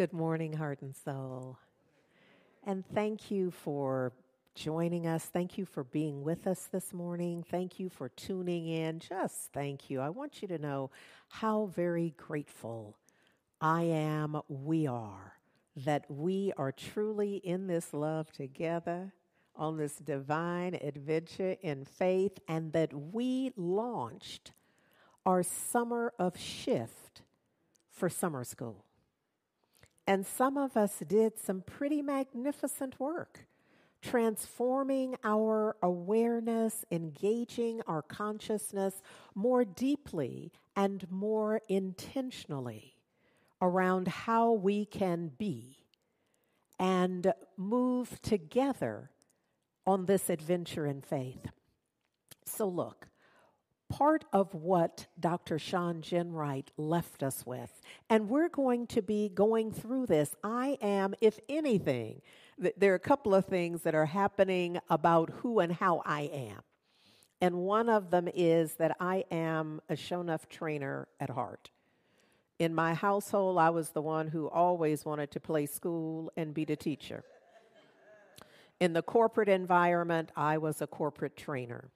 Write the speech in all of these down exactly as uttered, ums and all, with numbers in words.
Good morning, Heart and Soul. And thank you for joining us. Thank you for being with us this morning. Thank you for tuning in. Just thank you. I want you to know how very grateful I am, we are, that we are truly in this love together on this divine adventure in faith, and that we launched our summer of shift for summer school. And some of us did some pretty magnificent work, transforming our awareness, engaging our consciousness more deeply and more intentionally around how we can be and move together on this adventure in faith. So look, part of what Doctor Shawn Ginwright left us with, and we're going to be going through this. I am, if anything, th- there are a couple of things that are happening about who and how I am. And one of them is that I am a Shonuff trainer at heart. In my household, I was the one who always wanted to play school and be the teacher. In the corporate environment, I was a corporate trainer.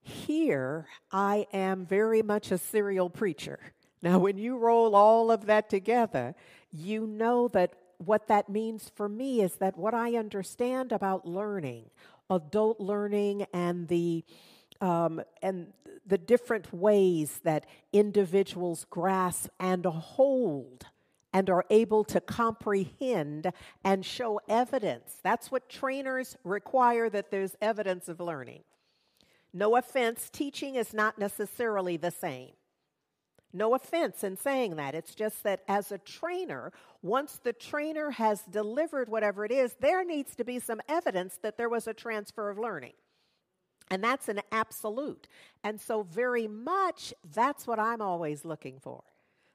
Here, I am very much a serial preacher. Now, when you roll all of that together, you know that what that means for me is that what I understand about learning, adult learning, and the Um, and the different ways that individuals grasp and hold and are able to comprehend and show evidence. That's what trainers require, that there's evidence of learning. No offense, teaching is not necessarily the same. No offense in saying that. It's just that as a trainer, once the trainer has delivered whatever it is, there needs to be some evidence that there was a transfer of learning. And that's an absolute. And so very much, that's what I'm always looking for.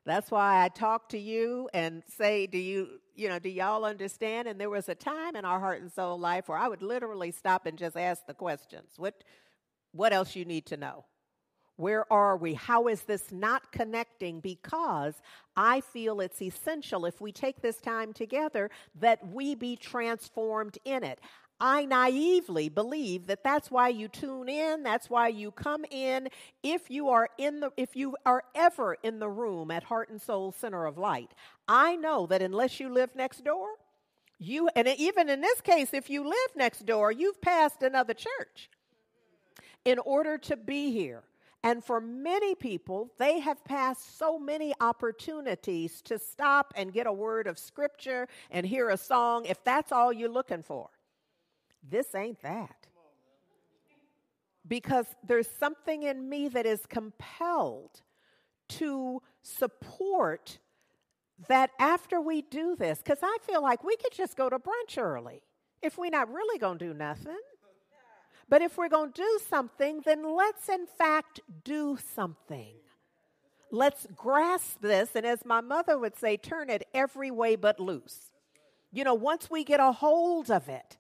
That's why I talk to you and say, do you, you know, do y'all understand? And there was a time in our Heart and Soul life where I would literally stop and just ask the questions. What, what else you need to know? Where are we? How is this not connecting? Because I feel it's essential, if we take this time together, that we be transformed in it. I naively believe that that's why you tune in, that's why you come in. If you are in the, if you are ever in the room at Heart and Soul Center of Light, I know that unless you live next door, you, and even in this case, if you live next door, you've passed another church in order to be here. And for many people, they have passed so many opportunities to stop and get a word of scripture and hear a song, if that's all you're looking for. This ain't that. Because there's something in me that is compelled to support that after we do this, because I feel like we could just go to brunch early if we're not really going to do nothing. But if we're going to do something, then let's in fact do something. Let's grasp this, and as my mother would say, turn it every way but loose. You know, once we get a hold of it,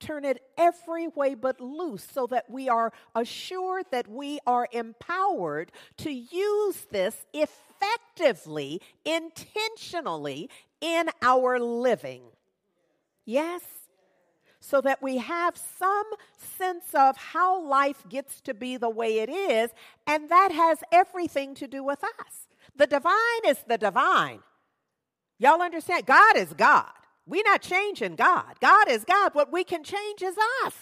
turn it every way but loose, so that we are assured that we are empowered to use this effectively, intentionally in our living. Yes? So that we have some sense of how life gets to be the way it is, and that has everything to do with us. The divine is the divine. Y'all understand? God is God. We're not changing God. God is God. What we can change is us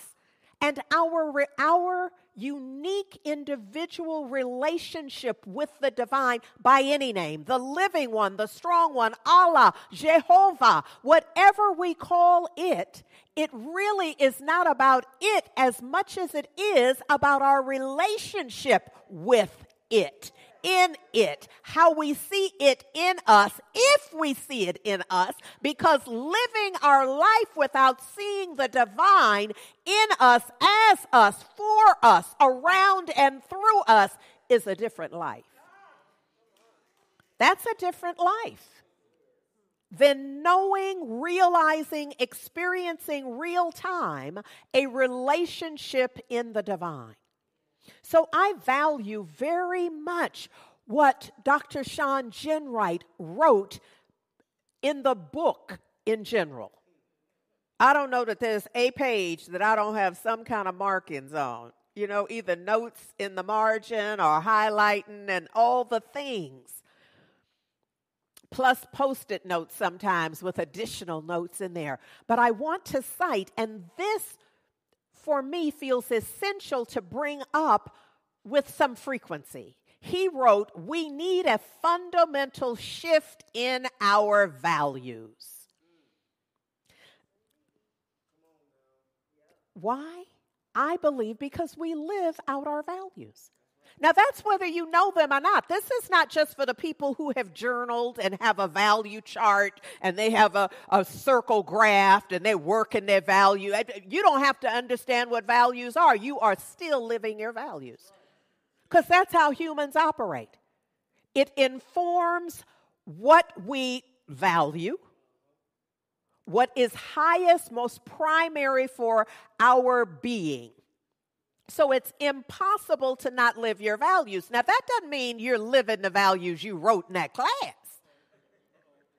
and our, our unique individual relationship with the divine by any name, the living one, the strong one, Allah, Jehovah, whatever we call it, it really is not about it as much as it is about our relationship with it. In it, how we see it in us, if we see it in us, because living our life without seeing the divine in us, as us, for us, around and through us is a different life. That's a different life than knowing, realizing, experiencing real time a relationship in the divine. So I value very much what Doctor Shawn Ginwright wrote in the book in general. I don't know that there's a page that I don't have some kind of markings on, you know, either notes in the margin or highlighting and all the things. Plus Post-it notes sometimes with additional notes in there. But I want to cite, and this for me feels essential to bring up with some frequency. He wrote, we need a fundamental shift in our values. Why? I believe because we live out our values. Now, that's whether you know them or not. This is not just for the people who have journaled and have a value chart and they have a, a circle graph and they work in their value. You don't have to understand what values are. You are still living your values because that's how humans operate. It informs what we value, what is highest, most primary for our being. So it's impossible to not live your values. Now, that doesn't mean you're living the values you wrote in that class.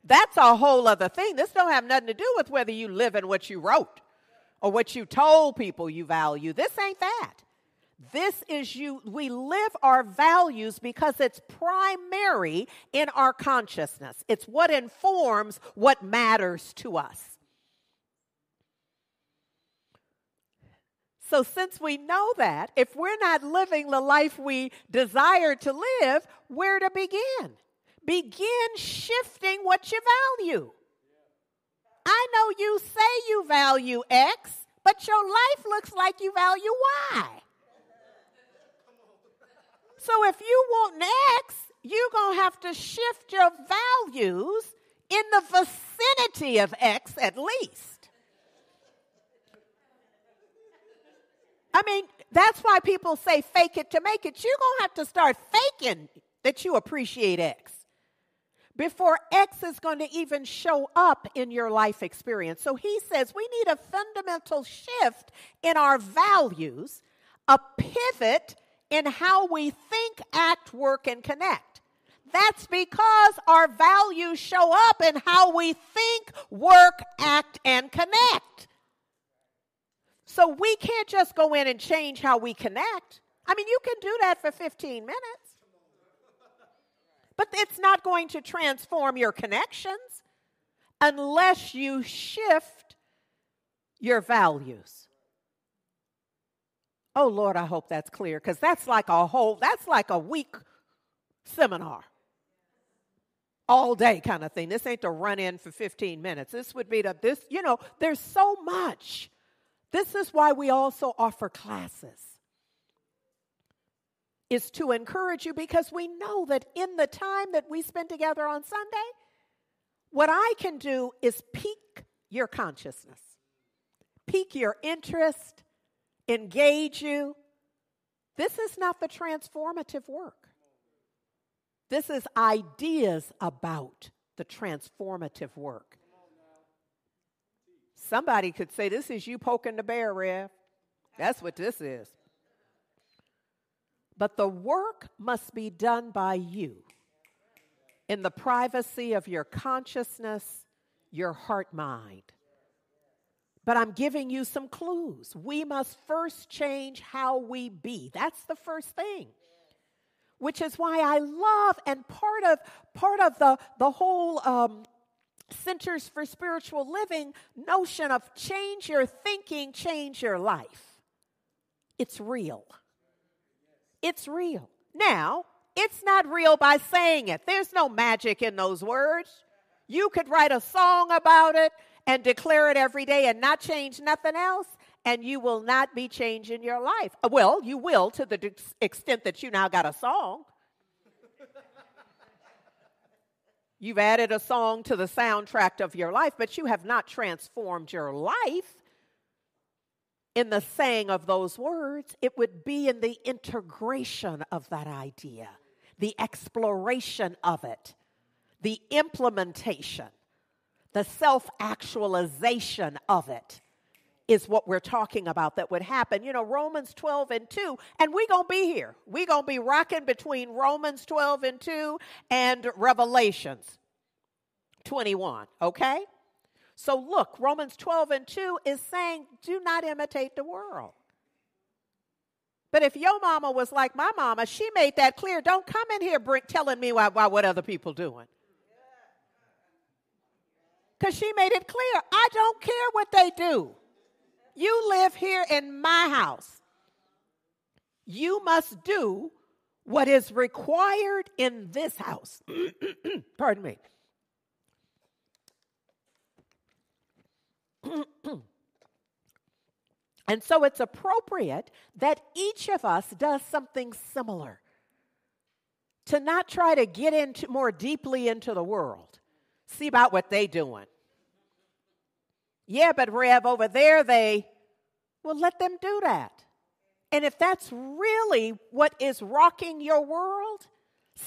That's a whole other thing. This don't have nothing to do with whether you live in what you wrote or what you told people you value. This ain't that. This is you. We live our values because it's primary in our consciousness. It's what informs what matters to us. So since we know that, if we're not living the life we desire to live, where to begin? Begin shifting what you value. I know you say you value X, but your life looks like you value Y. So if you want an X, you're going to have to shift your values in the vicinity of X at least. I mean, that's why people say fake it to make it. You're going to have to start faking that you appreciate X before X is going to even show up in your life experience. So he says we need a fundamental shift in our values, a pivot in how we think, act, work, and connect. That's because our values show up in how we think, work, act, and connect. So we can't just go in and change how we connect. I mean, you can do that for fifteen minutes. But it's not going to transform your connections unless you shift your values. Oh, Lord, I hope that's clear, because that's like a whole, that's like a week seminar. All day kind of thing. This ain't the run-in for fifteen minutes. This would be the, this, you know, there's so much. This is why we also offer classes. It's to encourage you, because we know that in the time that we spend together on Sunday, what I can do is pique your consciousness, pique your interest, engage you. This is not the transformative work. This is ideas about the transformative work. Somebody could say, this is you poking the bear, Rev. That's what this is. But the work must be done by you in the privacy of your consciousness, your heart, mind. But I'm giving you some clues. We must first change how we be. That's the first thing, which is why I love, and part of part of the, the whole um, Centers for Spiritual Living notion of change your thinking, change your life. It's real. It's real. Now, it's not real by saying it. There's no magic in those words. You could write a song about it and declare it every day and not change nothing else, and you will not be changing your life. Well, you will to the d- extent that you now got a song. You've added a song to the soundtrack of your life, but you have not transformed your life in the saying of those words. It would be in the integration of that idea, the exploration of it, the implementation. The self-actualization of it is what we're talking about that would happen. You know, Romans twelve and two, and we're going to be here. We're going to be rocking between Romans twelve and two and Revelations. twenty-one, okay? So look, Romans twelve and two is saying, do not imitate the world. But if your mama was like my mama, she made that clear. Don't come in here bring, telling me why, why what other people doing. Because she made it clear, I don't care what they do. You live here in my house. You must do what is required in this house. Pardon me. And so it's appropriate that each of us does something similar, to not try to get into more deeply into the world, see about what they doing. Yeah, but Rev, over there they, well, let them do that. And if that's really what is rocking your world,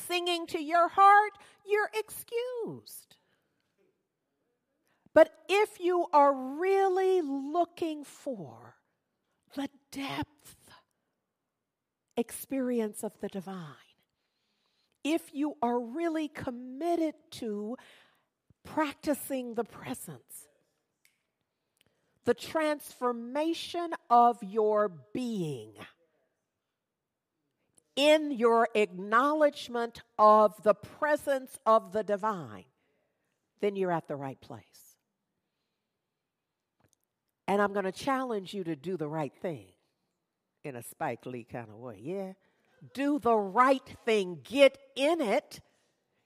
singing to your heart, you're excused. But if you are really looking for the depth experience of the divine, if you are really committed to practicing the presence, the transformation of your being in your acknowledgement of the presence of the divine, then you're at the right place. And I'm going to challenge you to do the right thing in a Spike Lee kind of way, yeah? Do the right thing. Get in it.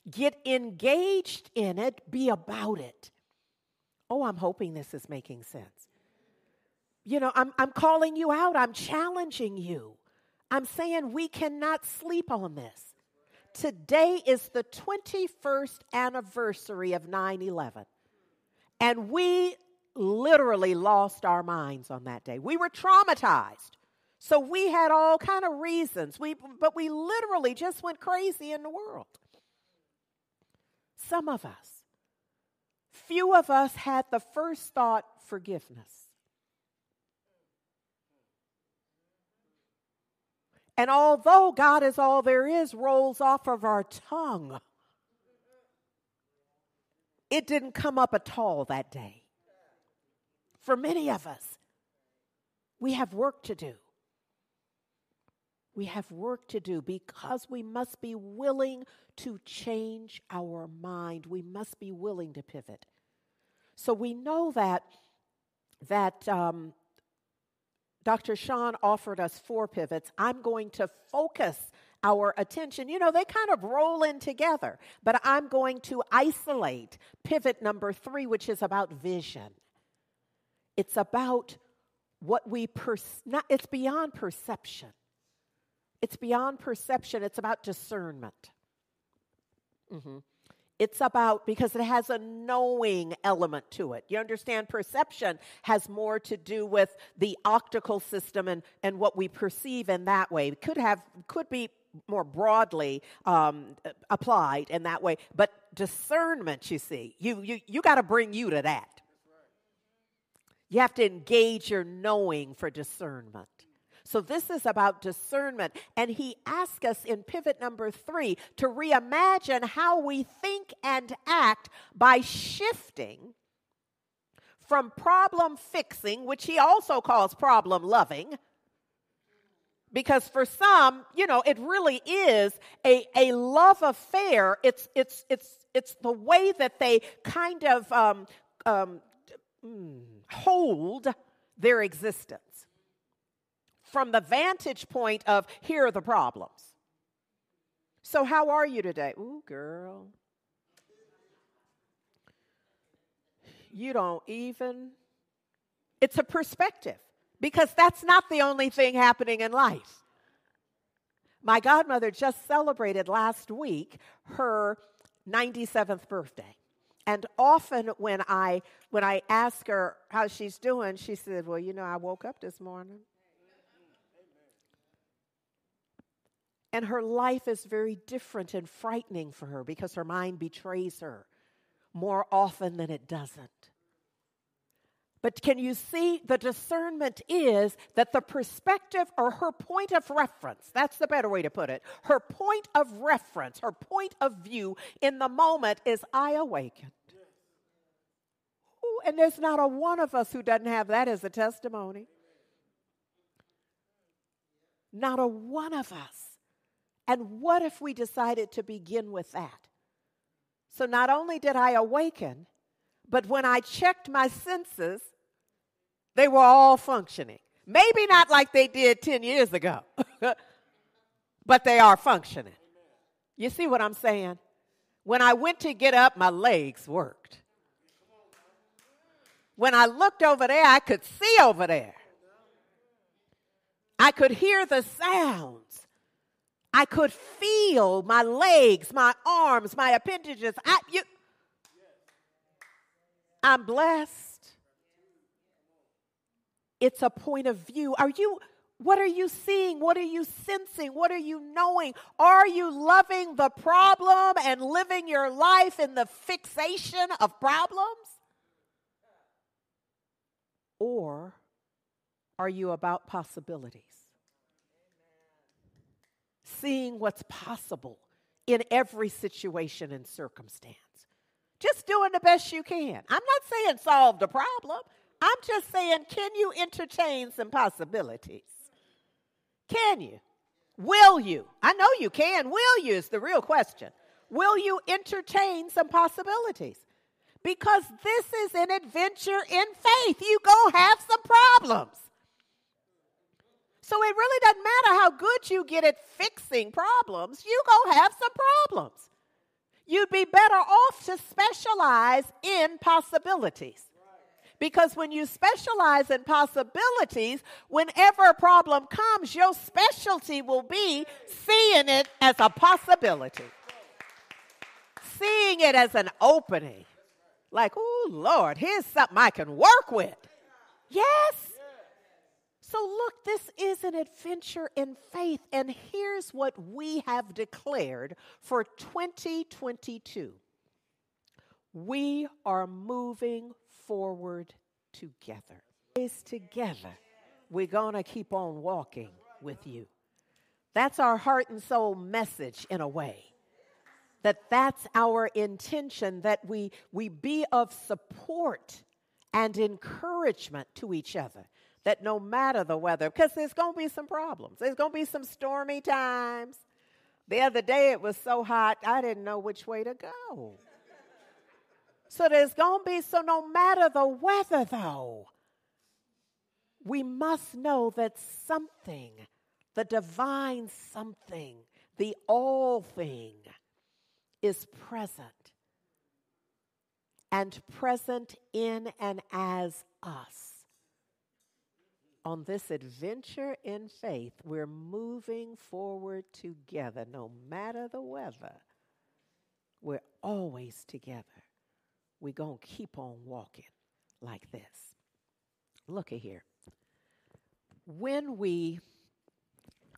Get engaged in it. Be about it. Oh, I'm hoping this is making sense. You know, I'm, I'm calling you out. I'm challenging you. I'm saying we cannot sleep on this. Today is the twenty-first anniversary of nine eleven. And we literally lost our minds on that day. We were traumatized. So we had all kind of reasons. We, but we literally just went crazy in the world. Some of us, few of us had the first thought, forgiveness. And although God is all there is rolls off of our tongue, it didn't come up at all that day. For many of us, we have work to do. We have work to do because we must be willing to change our mind. We must be willing to pivot. So we know that, that um, Doctor Shawn offered us four pivots. I'm going to focus our attention. You know, they kind of roll in together, but I'm going to isolate pivot number three, which is about vision. It's about what we perceive. It's beyond perception. It's beyond perception. It's about discernment. Mm-hmm. It's about, because it has a knowing element to it. You understand, perception has more to do with the optical system and, and what we perceive in that way. It could have, could be more broadly um, applied in that way. But discernment, you see, you you you got to bring you to that. You have to engage your knowing for discernment. So this is about discernment. And he asks us in pivot number three to reimagine how we think and act by shifting from problem fixing, which he also calls problem loving, because for some, you know, it really is a, a love affair. It's, it's, it's, it's the way that they kind of um, um, hold their existence, from the vantage point of, here are the problems. So how are you today? Ooh, girl. You don't even. It's a perspective, because that's not the only thing happening in life. My godmother just celebrated last week her ninety-seventh birthday. And often when I, when I ask her how she's doing, she said, well, you know, I woke up this morning. And her life is very different and frightening for her because her mind betrays her more often than it doesn't. But can you see, the discernment is that the perspective, or her point of reference, that's the better way to put it, her point of reference, her point of view in the moment is, I awakened. Yeah. and there's not a one of us who doesn't have that as a testimony. Not a one of us. And what if we decided to begin with that? So not only did I awaken, but when I checked my senses, they were all functioning. Maybe not like they did ten years ago, but they are functioning. You see what I'm saying? When I went to get up, my legs worked. When I looked over there, I could see over there. I could hear the sounds. I could feel my legs, my arms, my appendages. I, you, I'm blessed. It's a point of view. Are you, what are you seeing? What are you sensing? What are you knowing? Are you loving the problem and living your life in the fixation of problems? Or are you about possibilities? Seeing what's possible in every situation and circumstance. Just doing the best you can. I'm not saying solve the problem. I'm just saying, can you entertain some possibilities? Can you? Will you? I know you can. Will you is the real question. Will you entertain some possibilities? Because this is an adventure in faith. You go have some problems. So it really doesn't matter how good you get at fixing problems. You go have some problems. You'd be better off to specialize in possibilities. Because when you specialize in possibilities, whenever a problem comes, your specialty will be seeing it as a possibility. Seeing it as an opening. Like, oh, Lord, here's something I can work with. Yes. So look, this is an adventure in faith, and here's what we have declared for twenty twenty-two. We are moving forward together. It's together. We're going to keep on walking with you. That's our heart and soul message in a way. That that's our intention, that we, we be of support and encouragement to each other. That no matter the weather, because there's going to be some problems. There's going to be some stormy times. The other day it was so hot, I didn't know which way to go. So there's going to be, so no matter the weather though, we must know that something, the divine something, the all thing is present. And present in and as us. On this adventure in faith, we're moving forward together. No matter the weather, we're always together. We're going to keep on walking like this. Look at here. When we,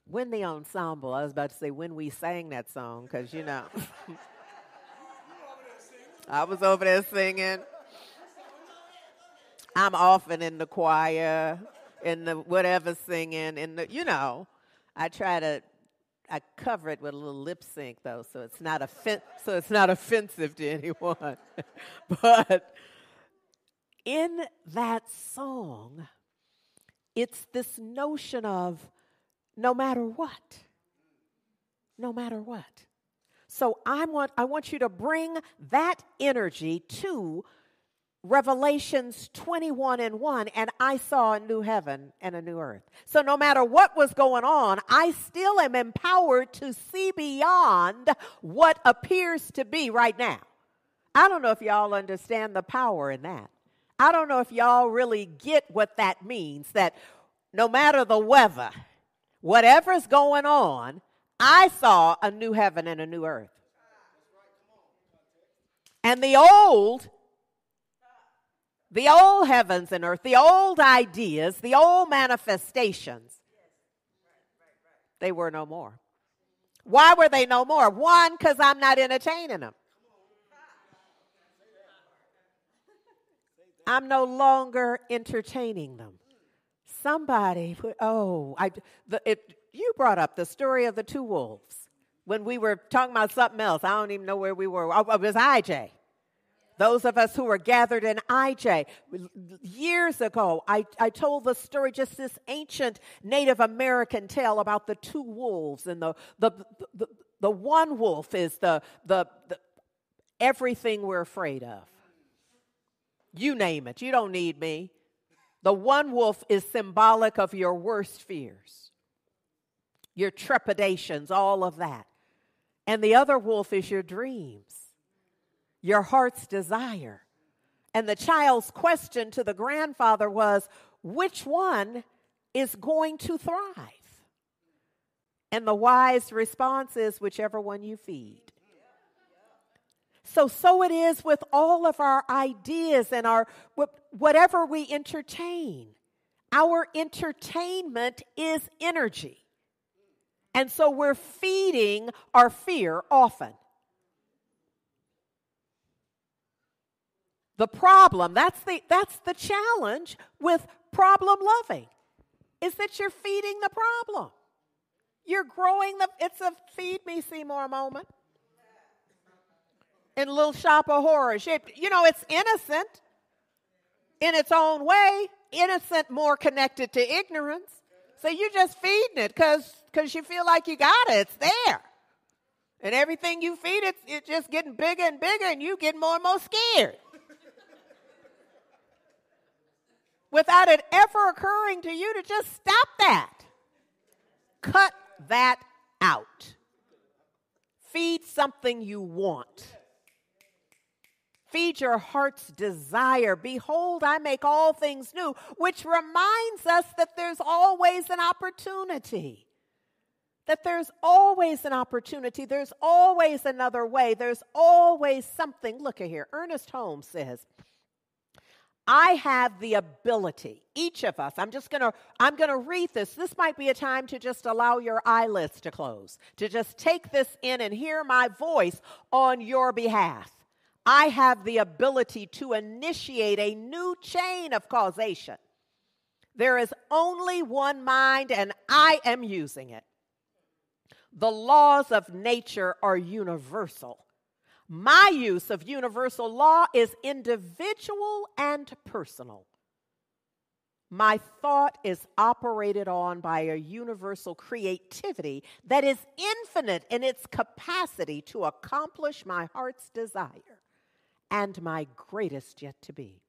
when the ensemble, I was about to say when we sang that song, because, you know, I was over there singing. I'm often in the choir. In the whatever singing, in the, you know, I try to, I cover it with a little lip sync though, so it's not offen- so it's not offensive to anyone. But in that song, it's this notion of no matter what, no matter what. So I want I want you to bring that energy to Revelations twenty-one and one, and I saw a new heaven and a new earth. So no matter what was going on, I still am empowered to see beyond what appears to be right now. I don't know if y'all understand the power in that. I don't know if y'all really get what that means, that no matter the weather, whatever's going on, I saw a new heaven and a new earth. And the old The old heavens and earth, the old ideas, the old manifestations, they were no more. Why were they no more? One, because I'm not entertaining them. I'm no longer entertaining them. Somebody, oh, I, the, it, you brought up the story of the two wolves when we were talking about something else. I don't even know where we were. Oh, it was I J. those of us who were gathered in I J years ago, I, I told the story, just this ancient Native American tale about the two wolves, and the the the, the one wolf is the, the the everything we're afraid of. You name it. You don't need me. The one wolf is symbolic of your worst fears, your trepidations, all of that. And the other wolf is your dreams, your heart's desire. And the child's question to the grandfather was, which one is going to thrive? And the wise response is, whichever one you feed. So, so it is with all of our ideas and our whatever we entertain. Our entertainment is energy. And so we're feeding our fear often. The problem, that's the, that's the challenge with problem loving, is that you're feeding the problem. You're growing the, it's a feed me Seymour moment. In Little Shop of Horrors. You know, it's innocent in its own way. Innocent more connected to ignorance. So you're just feeding it because because you feel like you got it. It's there. And everything you feed, it's, it's just getting bigger and bigger, and you get more and more scared. Without it ever occurring to you to just stop that. Cut that out. Feed something you want. Feed your heart's desire. Behold, I make all things new, which reminds us that there's always an opportunity. That there's always an opportunity. There's always another way. There's always something. Look at here. Ernest Holmes says, I have the ability, each of us, I'm just going to, I'm going to read this. This might be a time to just allow your eyelids to close, to just take this in and hear my voice on your behalf. I have the ability to initiate a new chain of causation. There is only one mind, and I am using it. The laws of nature are universal. My use of universal law is individual and personal. My thought is operated on by a universal creativity that is infinite in its capacity to accomplish my heart's desire and my greatest yet to be.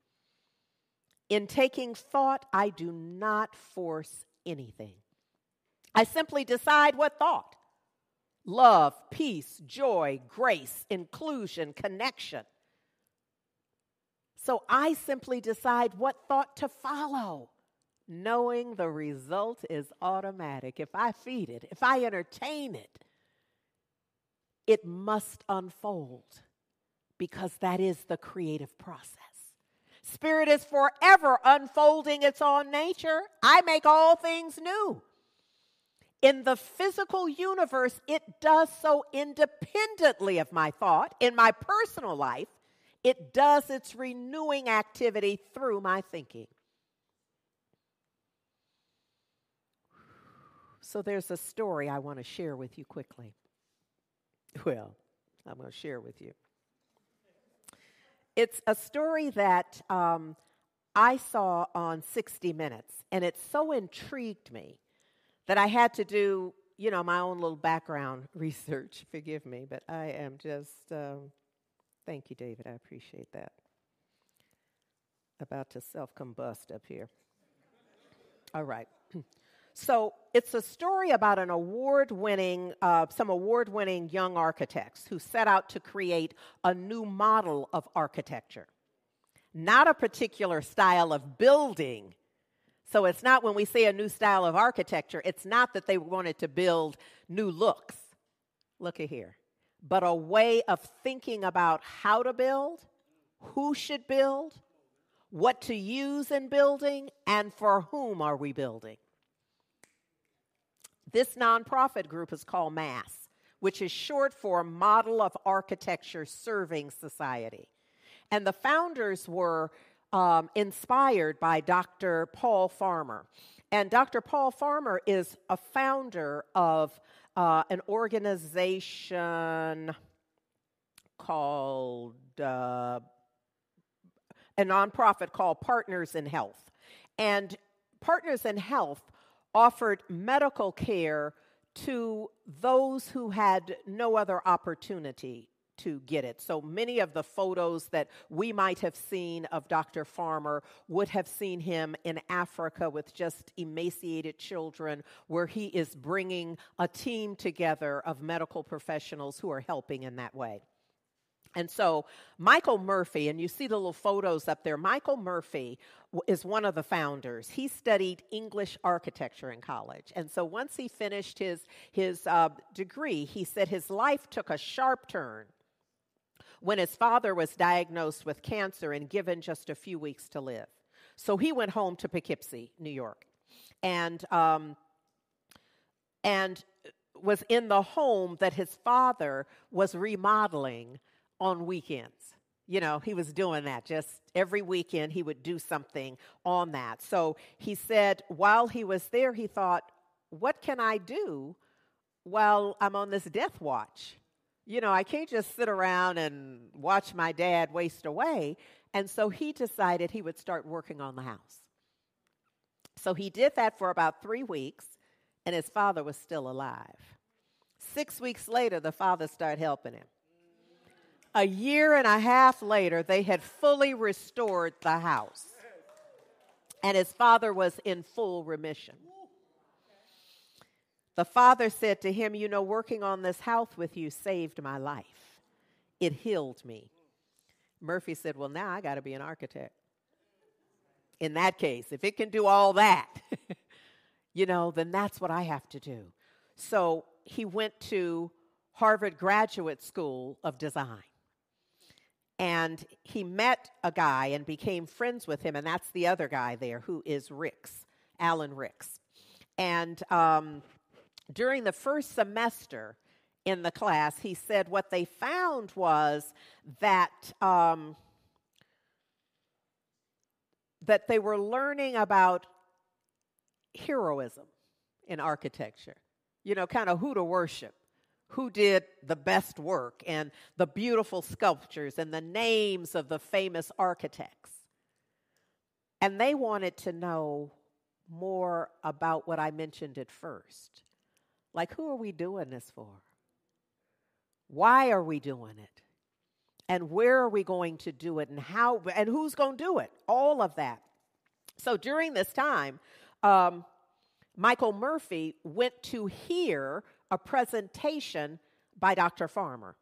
In taking thought, I do not force anything. I simply decide what thought. Love, peace, joy, grace, inclusion, connection. So I simply decide what thought to follow, knowing the result is automatic. If I feed it, if I entertain it, it must unfold. Because that is the creative process. Spirit is forever unfolding its own nature. I make all things new. In the physical universe, it does so independently of my thought. In my personal life, it does its renewing activity through my thinking. So there's a story I want to share with you quickly. Well, I'm going to share with you. It's a story that um, I saw on sixty minutes, and it so intrigued me that I had to do, you know, my own little background research. Forgive me, but I am just, um, thank you, David. I appreciate that. About to self-combust up here. All right. So it's a story about an award-winning, uh, some award-winning young architects who set out to create a new model of architecture. Not a particular style of building. So it's not when we say a new style of architecture, it's not that they wanted to build new looks. Look at here. But a way of thinking about how to build, who should build, what to use in building, and for whom are we building. This nonprofit group is called Mass, which is short for Model of Architecture Serving Society. And the founders were um, inspired by Doctor Paul Farmer. And Doctor Paul Farmer is a founder of uh, an organization called uh, a nonprofit called Partners in Health. And Partners in Health offered medical care to those who had no other opportunity to get it. So many of the photos that we might have seen of Doctor Farmer would have seen him in Africa with just emaciated children, where he is bringing a team together of medical professionals who are helping in that way. And so Michael Murphy, and you see the little photos up there, Michael Murphy is one of the founders. He studied English architecture in college. And so once he finished his, his uh, degree, he said his life took a sharp turn when his father was diagnosed with cancer and given just a few weeks to live. So he went home to Poughkeepsie, New York, and um, and was in the home that his father was remodeling on weekends. You know, he was doing that. Just every weekend he would do something on that. So he said while he was there, he thought, what can I do while I'm on this death watch? You know, I can't just sit around and watch my dad waste away. And so he decided he would start working on the house. So he did that for about three weeks, and his father was still alive. Six weeks later, the father started helping him. A year and a half later, they had fully restored the house, and his father was in full remission. The father said to him, you know, working on this house with you saved my life. It healed me. Murphy said, well, now I got to be an architect. In that case, if it can do all that, you know, then that's what I have to do. So he went to Harvard Graduate School of Design. And he met a guy and became friends with him, and that's the other guy there, who is Ricks, Alan Ricks. And um, during the first semester in the class, he said what they found was that, um, that they were learning about heroism in architecture, you know, kind of who to worship, who did the best work, and the beautiful sculptures, and the names of the famous architects. And they wanted to know more about what I mentioned at first. Like, who are we doing this for? Why are we doing it? And where are we going to do it? And how? And who's going to do it? All of that. So during this time, um, Michael Murphy went to hear a presentation by Doctor Farmer.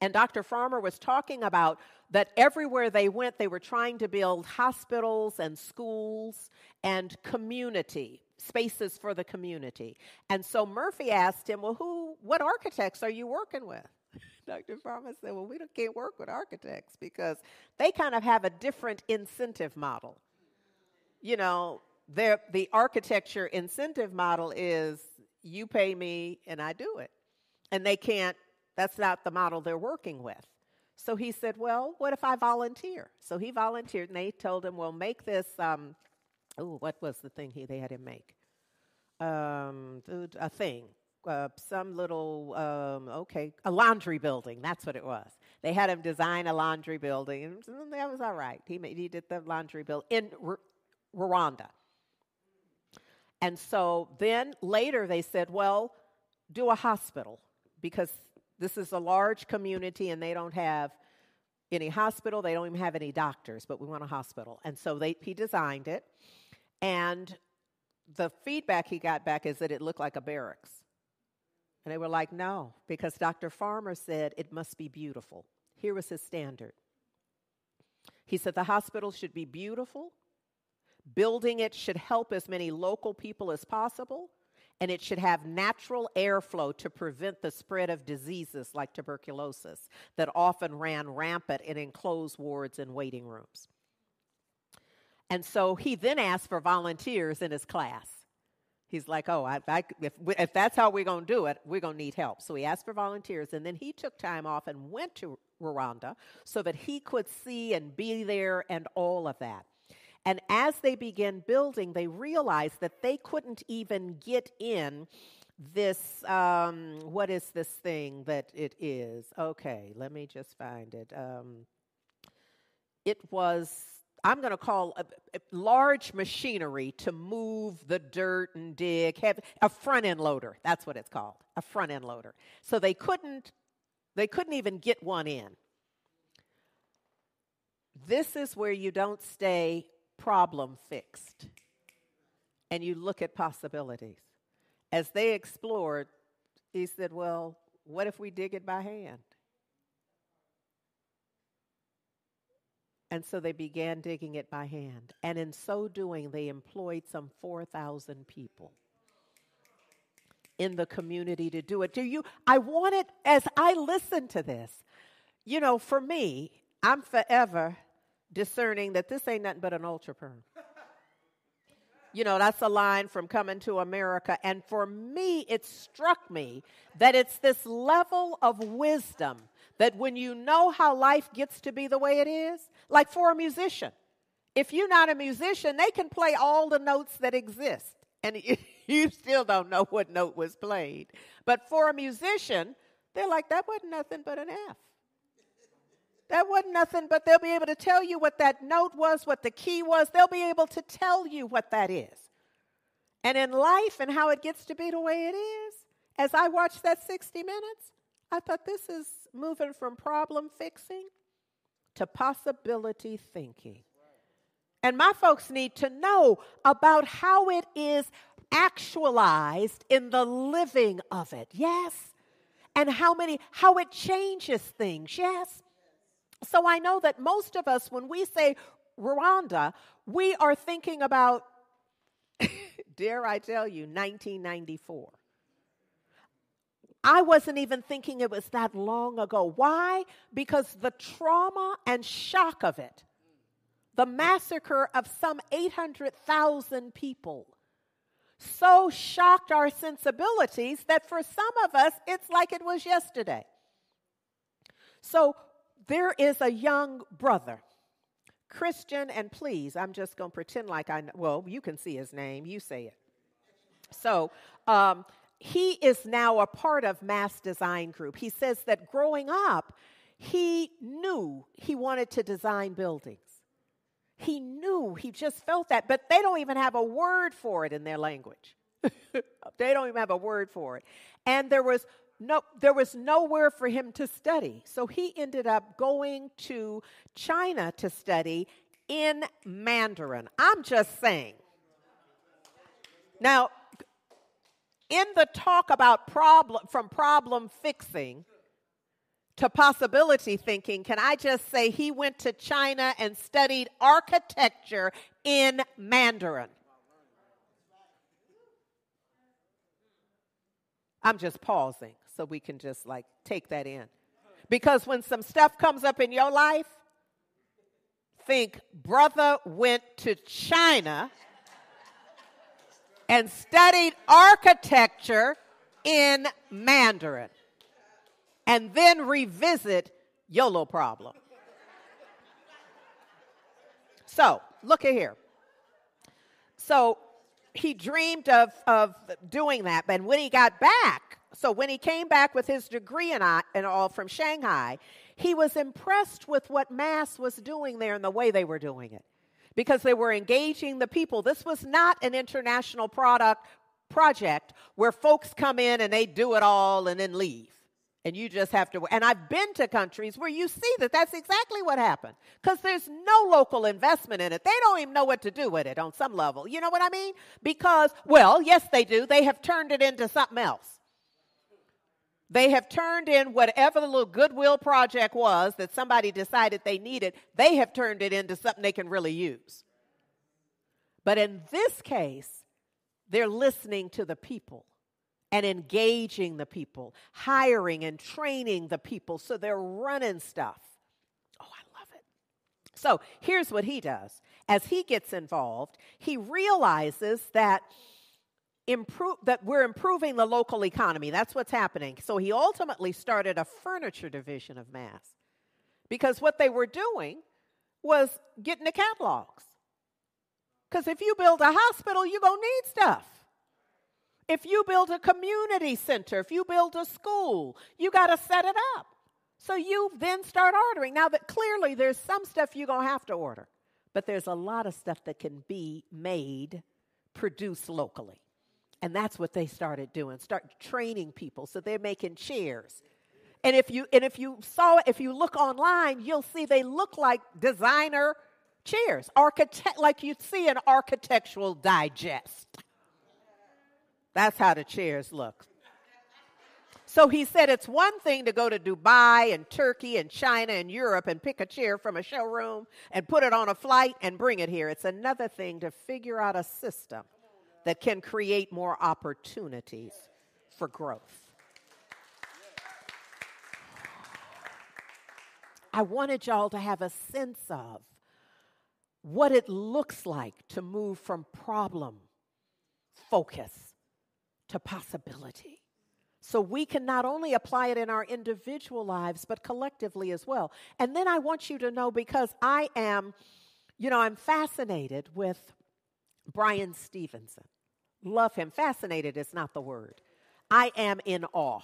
And Doctor Farmer was talking about that everywhere they went, they were trying to build hospitals and schools and community, spaces for the community. And so Murphy asked him, well, who, what architects are you working with? Doctor Farmer said, well, we don't, can't work with architects because they kind of have a different incentive model. You know, the architecture incentive model is, you pay me and I do it. And they can't, that's not the model they're working with. So he said, well, what if I volunteer? So he volunteered, and they told him, well, make this, um, oh, what was the thing he they had him make? Um, a thing, uh, some little, um, okay, a laundry building. That's what it was. They had him design a laundry building, and that was all right. He, made, he did the laundry building in R- Rwanda. And so then later they said, well, do a hospital, because this is a large community and they don't have any hospital. They don't even have any doctors, but we want a hospital. And so they, he designed it. And the feedback he got back is that it looked like a barracks. And they were like, no, because Doctor Farmer said it must be beautiful. Here was his standard. He said the hospital should be beautiful. Building it should help as many local people as possible, and it should have natural airflow to prevent the spread of diseases like tuberculosis that often ran rampant in enclosed wards and waiting rooms. And so he then asked for volunteers in his class. He's like, oh, I, I, if, if that's how we're going to do it, we're going to need help. So he asked for volunteers, and then he took time off and went to Rwanda so that he could see and be there and all of that. And as they began building, they realized that they couldn't even get in this, um, what is this thing that it is? Okay, let me just find it. Um, it was, I'm going to call a, a large machinery to move the dirt and dig, have a front-end loader. That's what it's called, a front-end loader. So they couldn't, they couldn't even get one in. This is where you don't stay problem fixed and you look at possibilities. As they explored, he said, well, what if we dig it by hand? And so they began digging it by hand. And in so doing, they employed some four thousand people in the community to do it. Do you, I want it, as I listen to this, you know, for me, I'm forever discerning that this ain't nothing but an ultra perm. You know, that's a line from Coming to America. And for me, it struck me that it's this level of wisdom that when you know how life gets to be the way it is, like for a musician, if you're not a musician, they can play all the notes that exist. And you still don't know what note was played. But for a musician, they're like, that wasn't nothing but an F. That wasn't nothing, but they'll be able to tell you what that note was, what the key was. They'll be able to tell you what that is. And in life and how it gets to be the way it is, as I watched that sixty minutes, I thought, this is moving from problem fixing to possibility thinking. And my folks need to know about how it is actualized in the living of it, yes? And how many, how it changes things, yes? So I know that most of us, when we say Rwanda, we are thinking about, dare I tell you, nineteen ninety-four. I wasn't even thinking it was that long ago. Why? Because the trauma and shock of it, the massacre of some eight hundred thousand people, so shocked our sensibilities that for some of us, it's like it was yesterday. So there is a young brother, Christian, and please, I'm just going to pretend like I know. Well, you can see his name. You say it. So um, he is now a part of Mass Design Group. He says that growing up, he knew he wanted to design buildings. He knew. He just felt that. But they don't even have a word for it in their language. They don't even have a word for it. And there was... No, there was nowhere for him to study. So he ended up going to China to study in Mandarin. I'm just saying. Now, in the talk about problem, from problem fixing to possibility thinking, can I just say he went to China and studied architecture in Mandarin? I'm just pausing. So we can just, like, take that in. Because when some stuff comes up in your life, think brother went to China and studied architecture in Mandarin. And then revisit your little problem. So, look at here. So, he dreamed of, of doing that. But when he got back, So when he came back with his degree and, I, and all from Shanghai, he was impressed with what Mass was doing there and the way they were doing it, because they were engaging the people. This was not an international product project where folks come in and they do it all and then leave, and you just have to. And I've been to countries where you see that that's exactly what happened, because there's no local investment in it. They don't even know what to do with it on some level. You know what I mean? Because, well, yes, they do. They have turned it into something else. They have turned in whatever the little goodwill project was that somebody decided they needed, they have turned it into something they can really use. But in this case, they're listening to the people and engaging the people, hiring and training the people, so they're running stuff. Oh, I love it. So here's what he does. As he gets involved, he realizes that Improve, that we're improving the local economy. That's what's happening. So he ultimately started a furniture division of Mass, because what they were doing was getting the catalogs. Because if you build a hospital, you're going to need stuff. If you build a community center, if you build a school, you got to set it up. So you then start ordering. Now, that clearly there's some stuff you're going to have to order, but there's a lot of stuff that can be made, produced locally. And that's what they started doing, start training people. So they're making chairs. And if you and if you saw if you look online, you'll see they look like designer chairs, architect like you'd see in Architectural Digest. That's how the chairs look. So he said it's one thing to go to Dubai and Turkey and China and Europe and pick a chair from a showroom and put it on a flight and bring it here. It's another thing to figure out a system that can create more opportunities for growth. I wanted y'all to have a sense of what it looks like to move from problem focus to possibility. So we can not only apply it in our individual lives, but collectively as well. And then I want you to know, because I am, you know, I'm fascinated with Brian Stevenson. Love him. Fascinated is not the word. I am in awe.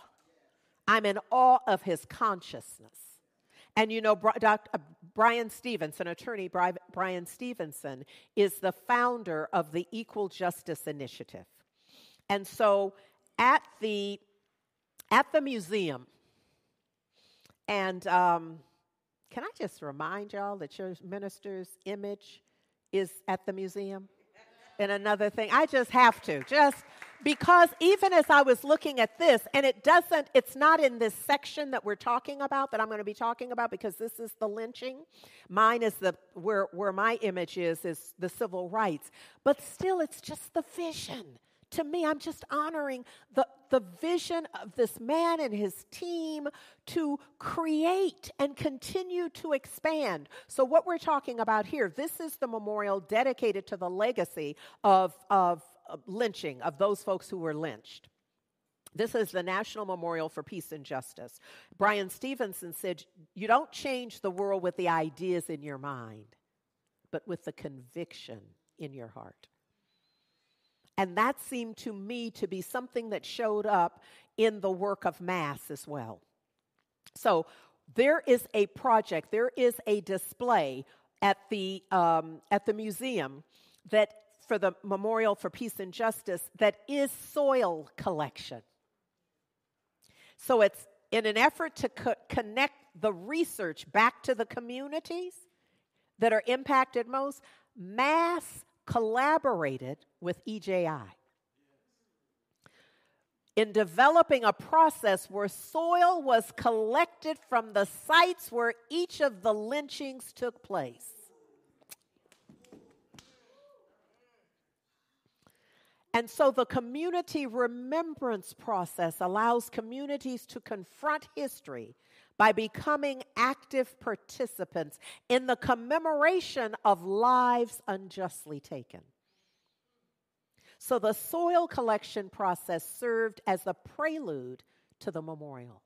I'm in awe of his consciousness. And you know, Doctor Brian Stevenson, attorney Brian Stevenson, is the founder of the Equal Justice Initiative. And so at the At the museum, and um, can I just remind y'all that your minister's image is at the museum? And another thing, I just have to, just because even as I was looking at this, and it doesn't, it's not in this section that we're talking about, that I'm going to be talking about, because this is the lynching. Mine is the, where, where my image is, is the civil rights. But still, it's just the vision. To me, I'm just honoring the, the vision of this man and his team to create and continue to expand. So what we're talking about here, this is the memorial dedicated to the legacy of, of, of lynching, of those folks who were lynched. This is the National Memorial for Peace and Justice. Brian Stevenson said, you don't change the world with the ideas in your mind, but with the conviction in your heart. And that seemed to me to be something that showed up in the work of Mass as well. So there is a project, there is a display at the um, at the museum that for the Memorial for Peace and Justice that is soil collection. So it's in an effort to co- connect the research back to the communities that are impacted most. Mass collaborated with E J I in developing a process where soil was collected from the sites where each of the lynchings took place. And so the community remembrance process allows communities to confront history by becoming active participants in the commemoration of lives unjustly taken. So the soil collection process served as the prelude to the memorial.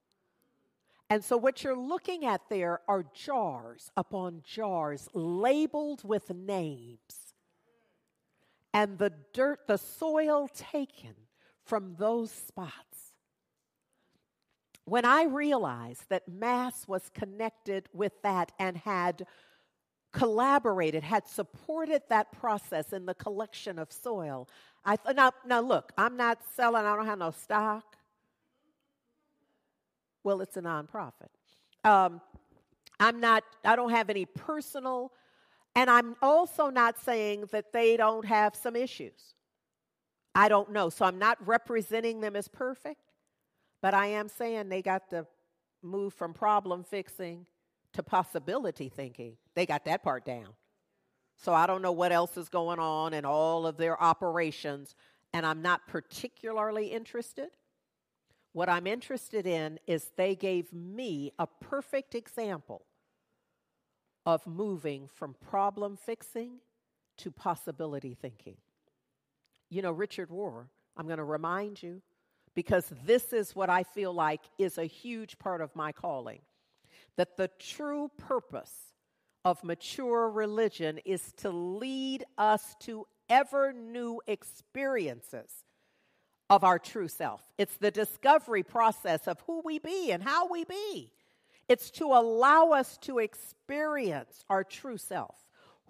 And so what you're looking at there are jars upon jars labeled with names. And the dirt, the soil taken from those spots. When I realized that Mass was connected with that and had collaborated, had supported that process in the collection of soil, I thought, now, now look, I'm not selling, I don't have no stock. Well, it's a nonprofit. Um, I'm not, I don't have any personal, and I'm also not saying that they don't have some issues. I don't know, so I'm not representing them as perfect. But I am saying they got to move from problem fixing to possibility thinking. They got that part down. So I don't know what else is going on in all of their operations, and I'm not particularly interested. What I'm interested in is they gave me a perfect example of moving from problem fixing to possibility thinking. You know, Richard Rohr, I'm going to remind you, because this is what I feel like is a huge part of my calling, that the true purpose of mature religion is to lead us to ever new experiences of our true self. It's the discovery process of who we be and how we be. It's to allow us to experience our true self,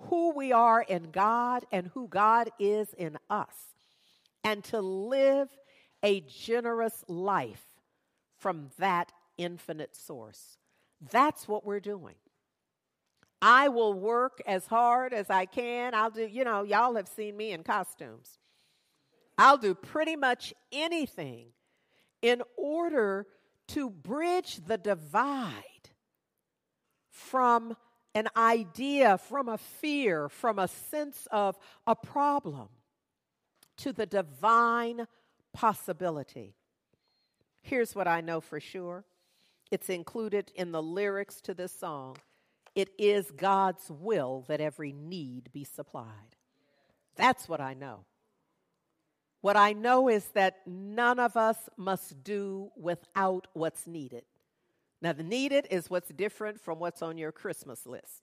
who we are in God and who God is in us, and to live a generous life from that infinite source. That's what we're doing. I will work as hard as I can. I'll do, you know, y'all have seen me in costumes. I'll do pretty much anything in order to bridge the divide from an idea, from a fear, from a sense of a problem to the divine possibility. Here's what I know for sure. It's included in the lyrics to this song. It is God's will that every need be supplied. That's what I know. What I know is that none of us must do without what's needed. Now, the needed is what's different from what's on your Christmas list.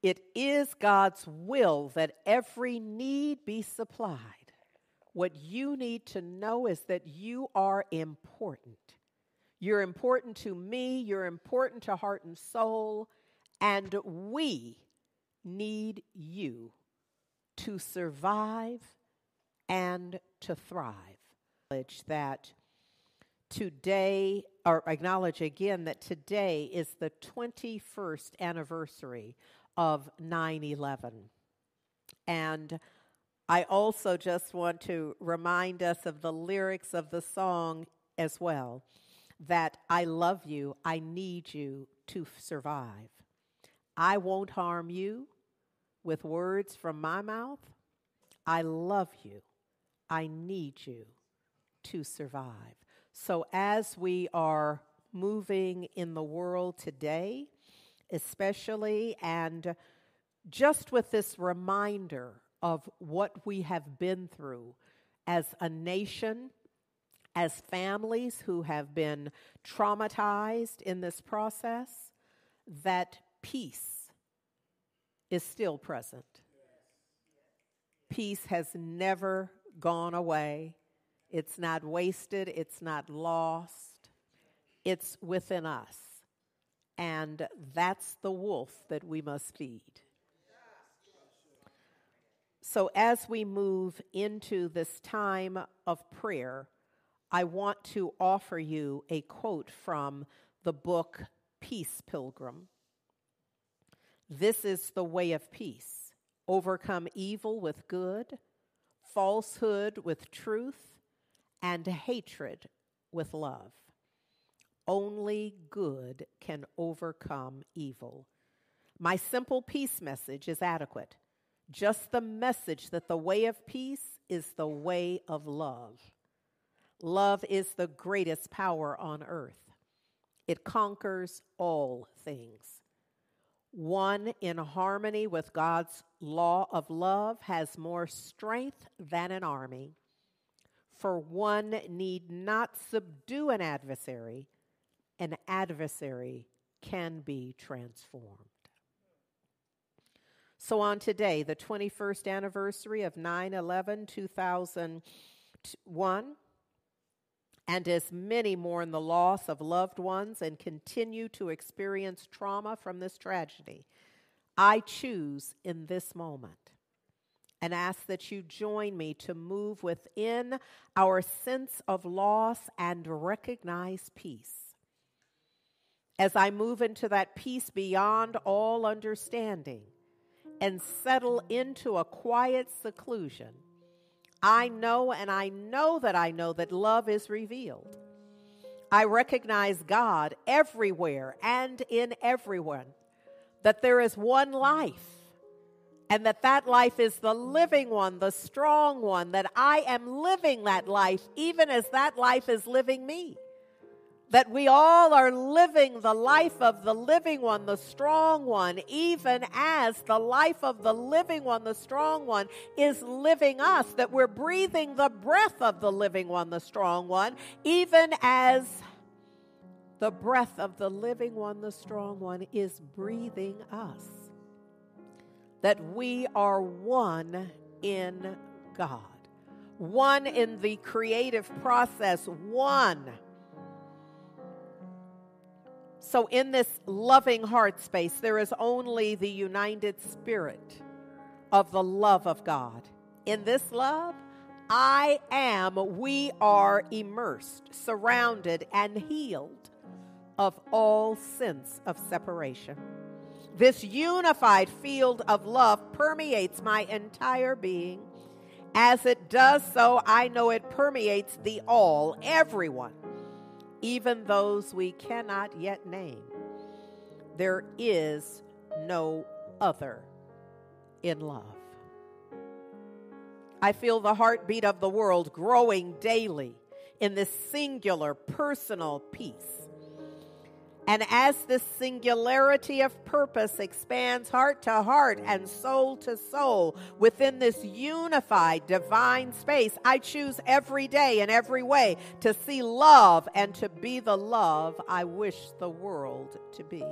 It is God's will that every need be supplied. What you need to know is that you are important. You're important to me. You're important to Heart and Soul. And we need you to survive and to thrive. Acknowledge that today, or acknowledge again that today is the twenty-first anniversary of nine eleven. And I also just want to remind us of the lyrics of the song as well, that I love you, I need you to survive. I won't harm you with words from my mouth. I love you, I need you to survive. So as we are moving in the world today, especially, and just with this reminder of what we have been through as a nation, as families who have been traumatized in this process, that peace is still present. Peace has never gone away. It's not wasted. It's not lost. It's within us. And that's the wolf that we must feed. So as we move into this time of prayer, I want to offer you a quote from the book Peace Pilgrim. This is the way of peace. Overcome evil with good, falsehood with truth, and hatred with love. Only good can overcome evil. My simple peace message is adequate. Just the message that the way of peace is the way of love. Love is the greatest power on earth. It conquers all things. One in harmony with God's law of love has more strength than an army. For one need not subdue an adversary. An adversary can be transformed. So on today, the twenty-first anniversary of nine eleven two thousand one, and as many mourn the loss of loved ones and continue to experience trauma from this tragedy, I choose in this moment and ask that you join me to move within our sense of loss and recognize peace. As I move into that peace beyond all understanding and settle into a quiet seclusion, I know and I know that I know that love is revealed. I recognize God everywhere and in everyone, that there is one life and that that life is the living one, the strong one, that I am living that life even as that life is living me. That we all are living the life of the living one, the strong one, even as the life of the living one, the strong one, is living us. That we're breathing the breath of the living one, the strong one, even as the breath of the living one, the strong one, is breathing us. That we are one in God, one in the creative process, one So in this loving heart space, there is only the united spirit of the love of God. In this love, I am, we are immersed, surrounded, and healed of all sense of separation. This unified field of love permeates my entire being. As it does so, I know it permeates the all, everyone, even those we cannot yet name. There is no other in love. I feel the heartbeat of the world growing daily in this singular personal peace. And as this singularity of purpose expands heart to heart and soul to soul within this unified divine space, I choose every day and every way to see love and to be the love I wish the world to be.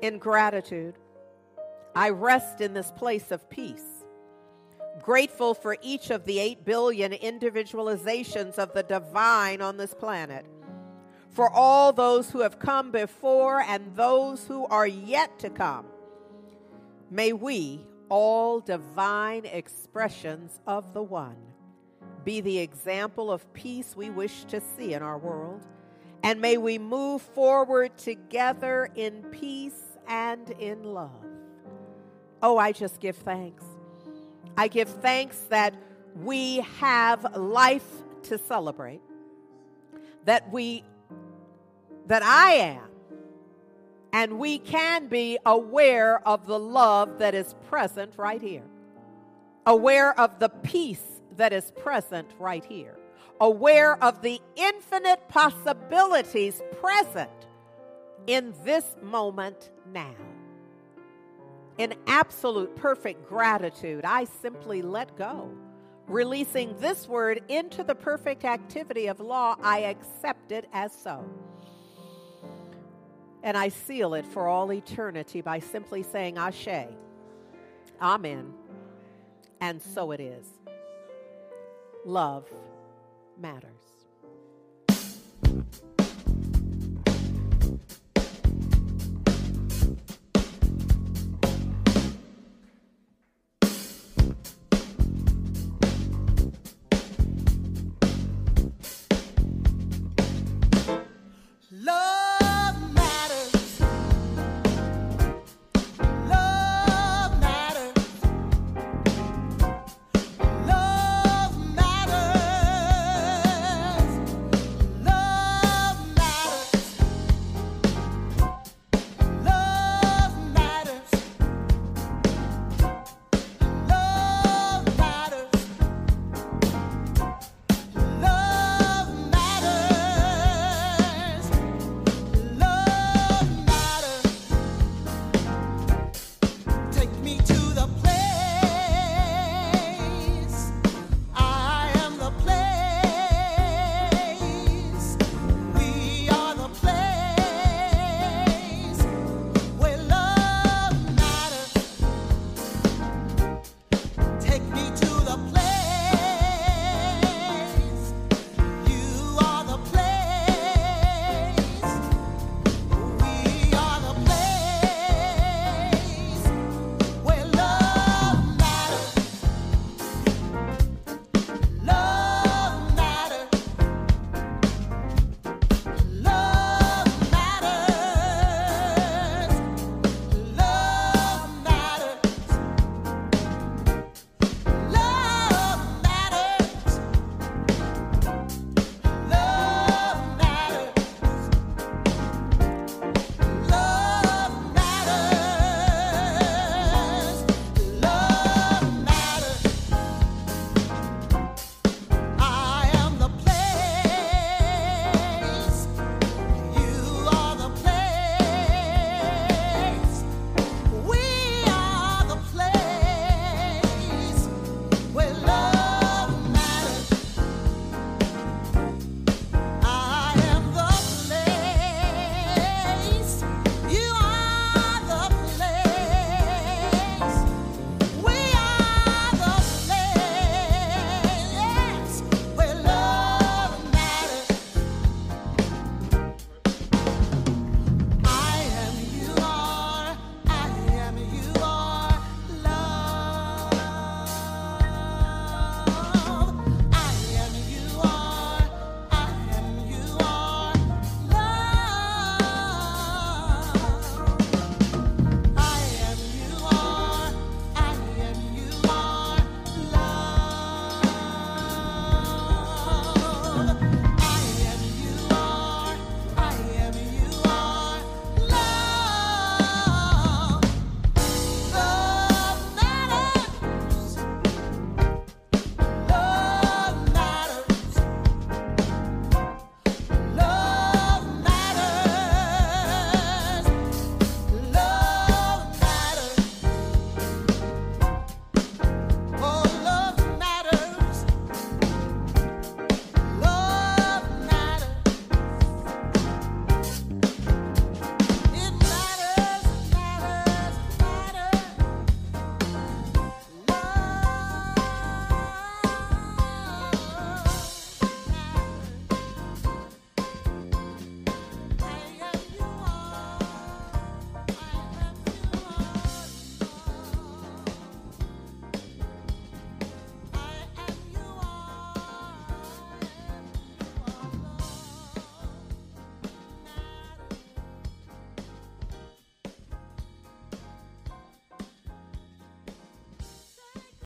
In gratitude, I rest in this place of peace, grateful for each of the eight billion individualizations of the divine on this planet, for all those who have come before and those who are yet to come. May we, all divine expressions of the One, be the example of peace we wish to see in our world, and may we move forward together in peace and in love. Oh, I just give thanks. I give thanks that we have life to celebrate, that we that I am, and we can be aware of the love that is present right here, aware of the peace that is present right here, aware of the infinite possibilities present in this moment now. In absolute perfect gratitude, I simply let go, releasing this word into the perfect activity of law. I accept it as so. And I seal it for all eternity by simply saying, Ashe, Amen, and so it is. Love matters.